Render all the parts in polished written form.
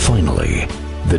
finally the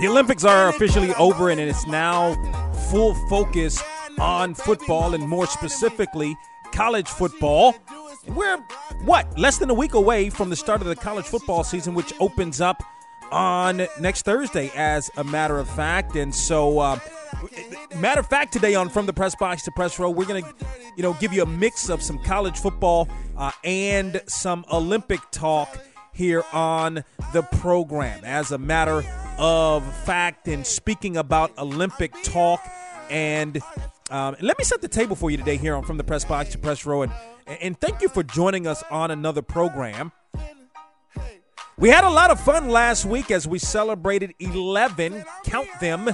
The Olympics are officially over, and it's now full focus on football, and more specifically college football. We're less than a week away from the start of the college football season, which opens up on next Thursday, as a matter of fact. And so matter of fact, today on From the Press Box to Press Row, we're going to give you a mix of some college football and some Olympic talk here on the program. As a matter of fact, and speaking about Olympic talk, and let me set the table for you today here on From the Press Box to Press Row. And thank you for joining us on another program. We had a lot of fun last week as we celebrated 11, count them,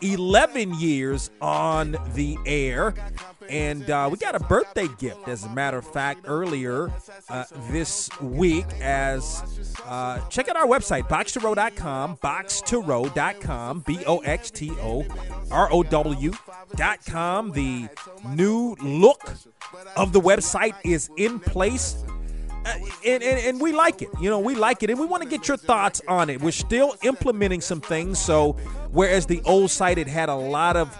11 years on the air. And we got a birthday gift, as a matter of fact, earlier this week. As check out our website, BoxToRow.com, BoxToRow.com, BoxToRow.com. The new look of the website is in place. And we like it. We like it, and we want to get your thoughts on it. We're still implementing some things. So whereas the old site, it had a lot of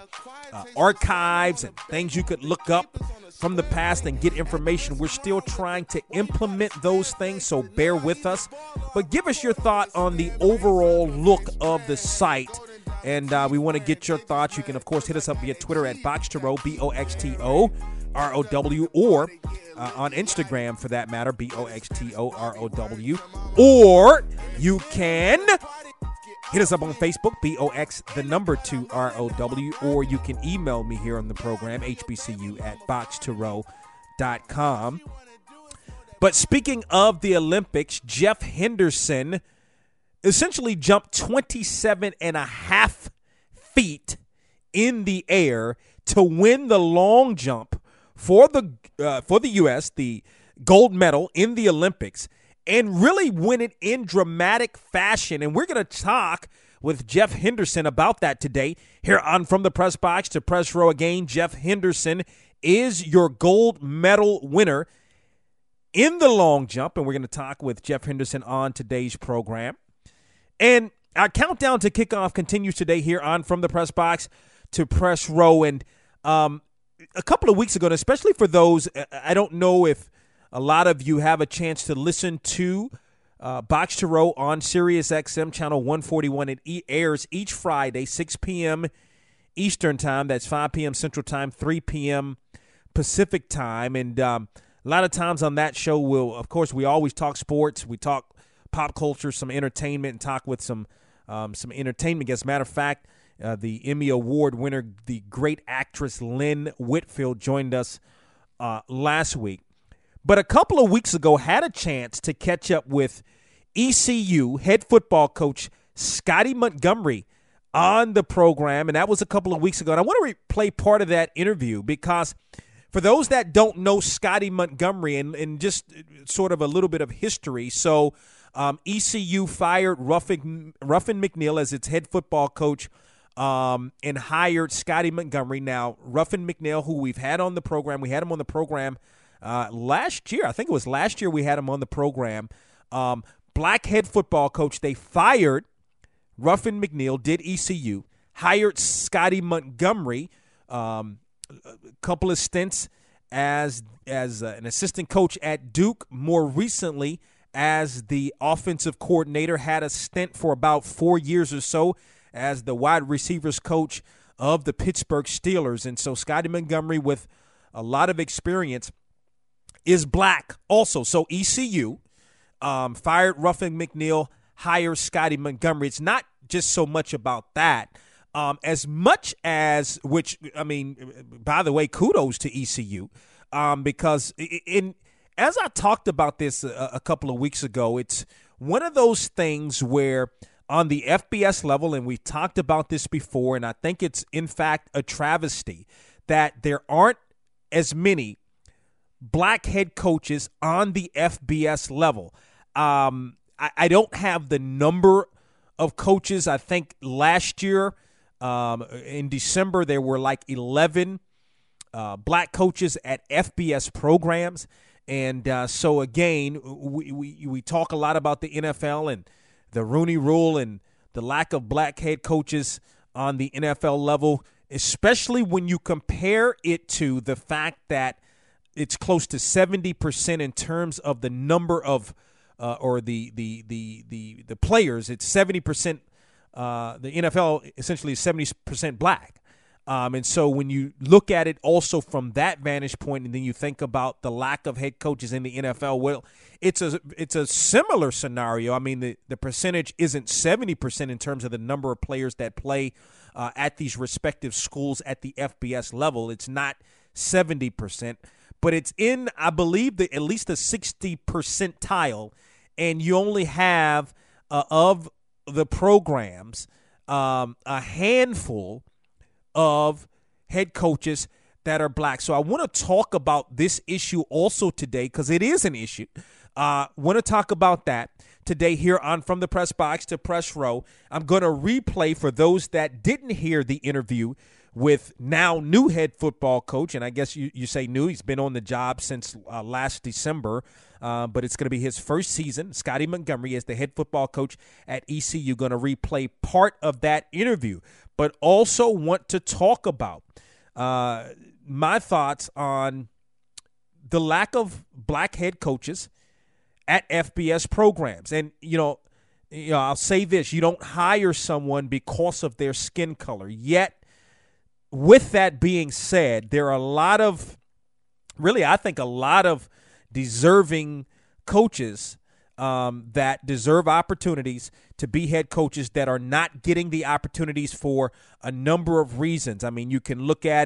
archives and things you could look up from the past and get information, we're still trying to implement those things, so bear with us. But give us your thought on the overall look of the site, and we want to get your thoughts. You can, of course, hit us up via Twitter at BoxToRow, BoxToRow, or on Instagram, for that matter, BoxToRow. Or you can hit us up on Facebook, BoxToRow, or you can email me here on the program, hbcu@boxtorow.com. But speaking of the Olympics, Jeff Henderson essentially jumped 27 and a half feet in the air to win the long jump for the U.S., the gold medal in the Olympics, and really win it in dramatic fashion. And we're going to talk with Jeff Henderson about that today here on From the Press Box to Press Row. Again, Jeff Henderson is your gold medal winner in the long jump, and we're going to talk with Jeff Henderson on today's program. And our countdown to kickoff continues today here on From the Press Box to Press Row. And a couple of weeks ago, and especially for those, I don't know if a lot of you have a chance to listen to Box to Row on Sirius XM channel 141. It airs each Friday, 6 p.m. Eastern time. That's 5 p.m. Central time, 3 p.m. Pacific time. And a lot of times on that show, we always talk sports. We talk pop culture, some entertainment, and talk with some entertainment guests. As a matter of fact, the Emmy Award winner, the great actress Lynn Whitfield, joined us last week. But a couple of weeks ago, had a chance to catch up with ECU head football coach Scotty Montgomery on the program, and that was a couple of weeks ago. And I want to replay part of that interview, because for those that don't know Scotty Montgomery, and just sort of a little bit of history, so ECU fired Ruffin McNeil as its head football coach and hired Scotty Montgomery. Now, Ruffin McNeil, who we've had on the program, we had him on the program last year. I think it was last year we had him on the program. Black head football coach. They fired Ruffin McNeil, did ECU, hired Scotty Montgomery, a couple of stints as an assistant coach at Duke, more recently as the offensive coordinator, had a stint for about 4 years or so as the wide receivers coach of the Pittsburgh Steelers. And so Scotty Montgomery, with a lot of experience, is black also. So ECU fired Ruffin McNeil, hires Scotty Montgomery. It's not just so much about that. As much as, which, I mean, by the way, kudos to ECU, because as I talked about this a couple of weeks ago, it's one of those things where on the FBS level, and we've talked about this before, and I think it's, in fact, a travesty that there aren't as many black head coaches on the FBS level. I don't have the number of coaches. I think last year, in December, there were like 11 black coaches at FBS programs. And so, again, we talk a lot about the NFL and the Rooney Rule and the lack of black head coaches on the NFL level, especially when you compare it to the fact that it's close to 70% in terms of the number of the players. It's 70%. The NFL essentially is 70% black. And so when you look at it also from that vantage point, and then you think about the lack of head coaches in the NFL, well, it's a similar scenario. I mean, the percentage isn't 70% in terms of the number of players that play at these respective schools at the FBS level. It's not 70%, but it's in, I believe, at least the 60th percentile, and you only have, of the programs, a handful of head coaches that are black. So I want to talk about this issue also today, because it is an issue. Want to talk about that today here on From the Press Box to Press Row. I'm going to replay for those that didn't hear the interview with now new head football coach, and I guess you say new. He's been on the job since last December, but it's going to be his first season. Scotty Montgomery is the head football coach at ECU. Going to replay part of that interview, but also want to talk about my thoughts on the lack of black head coaches at FBS programs. And, you know, I'll say this. You don't hire someone because of their skin color, yet, with that being said, there are a lot of deserving coaches that deserve opportunities to be head coaches that are not getting the opportunities for a number of reasons. I mean, you can look at